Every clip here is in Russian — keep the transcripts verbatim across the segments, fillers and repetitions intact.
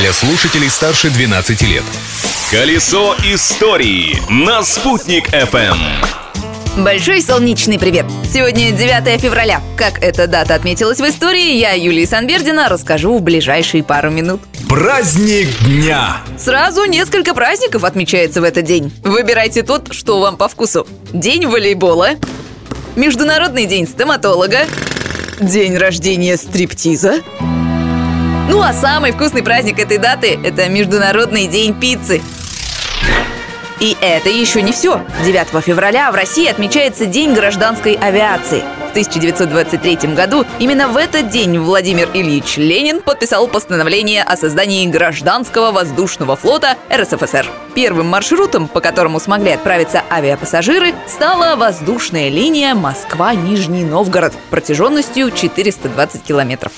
для слушателей старше двенадцати лет. «Колесо истории» на «Спутник ФМ». Большой солнечный привет! Сегодня девятое февраля. Как эта дата отметилась в истории, я, Юлия Исанбердина, расскажу в ближайшие пару минут. Праздник дня! Сразу несколько праздников отмечается в этот день. Выбирайте тот, что вам по вкусу. День волейбола, Международный день стоматолога, день рождения стриптиза. Ну а самый вкусный праздник этой даты – это Международный день пиццы. И это еще не все. девятого февраля в России отмечается День гражданской авиации. В тысяча девятьсот двадцать третьем году именно в этот день Владимир Ильич Ленин подписал постановление о создании гражданского воздушного флота эр эс эф эс эр. Первым маршрутом, по которому смогли отправиться авиапассажиры, стала воздушная линия Москва-Нижний Новгород протяженностью четыреста двадцать километров.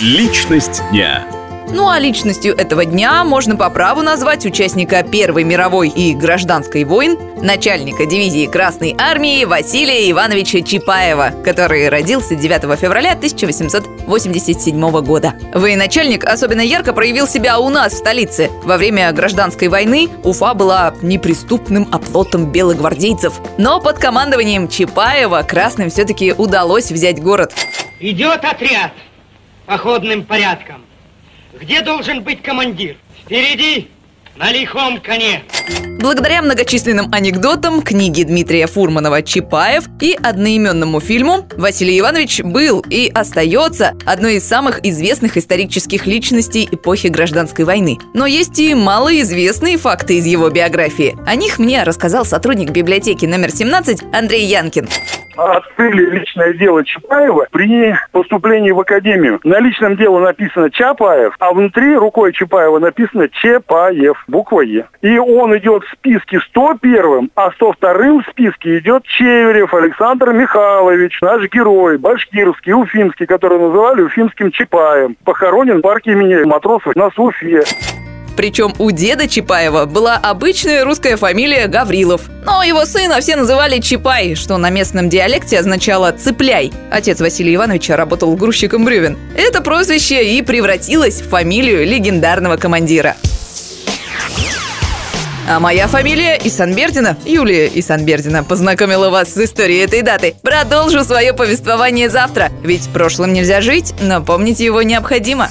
Личность дня. Ну а личностью этого дня можно по праву назвать участника Первой мировой и гражданской войн, начальника дивизии Красной армии Василия Ивановича Чапаева, который родился девятого февраля тысяча восемьсот восемьдесят седьмого года. Военачальник особенно ярко проявил себя у нас в столице. Во время гражданской войны Уфа была неприступным оплотом белогвардейцев. Но под командованием Чапаева красным все-таки удалось взять город. Идет отряд походным порядком. Где должен быть командир? Впереди, на лихом коне. Благодаря многочисленным анекдотам, книге Дмитрия Фурманова «Чепаев» и одноименному фильму Василий Иванович был и остается одной из самых известных исторических личностей эпохи гражданской войны. Но есть и малоизвестные факты из его биографии. О них мне рассказал сотрудник библиотеки номер семнадцать Андрей Янкин. Открыли личное дело Чапаева при поступлении в академию. На личном деле написано Чапаев, а внутри рукой Чапаева написано Чепаев, буква Е. И он идет в списке сто первым, а сто вторым в списке идет Чеверев Александр Михайлович, наш герой, башкирский, уфимский, который называли уфимским Чапаем. Похоронен в парке имени Матросов на Уфе. Причем у деда Чапаева была обычная русская фамилия Гаврилов. Но его сына все называли Чапай, что на местном диалекте означало «цепляй». Отец Василия Ивановича работал грузчиком бревен. Это прозвище и превратилось в фамилию легендарного командира. А моя фамилия Исанбердина, Юлия Исанбердина, познакомила вас с историей этой даты. Продолжу свое повествование завтра, ведь прошлым нельзя жить, но помнить его необходимо.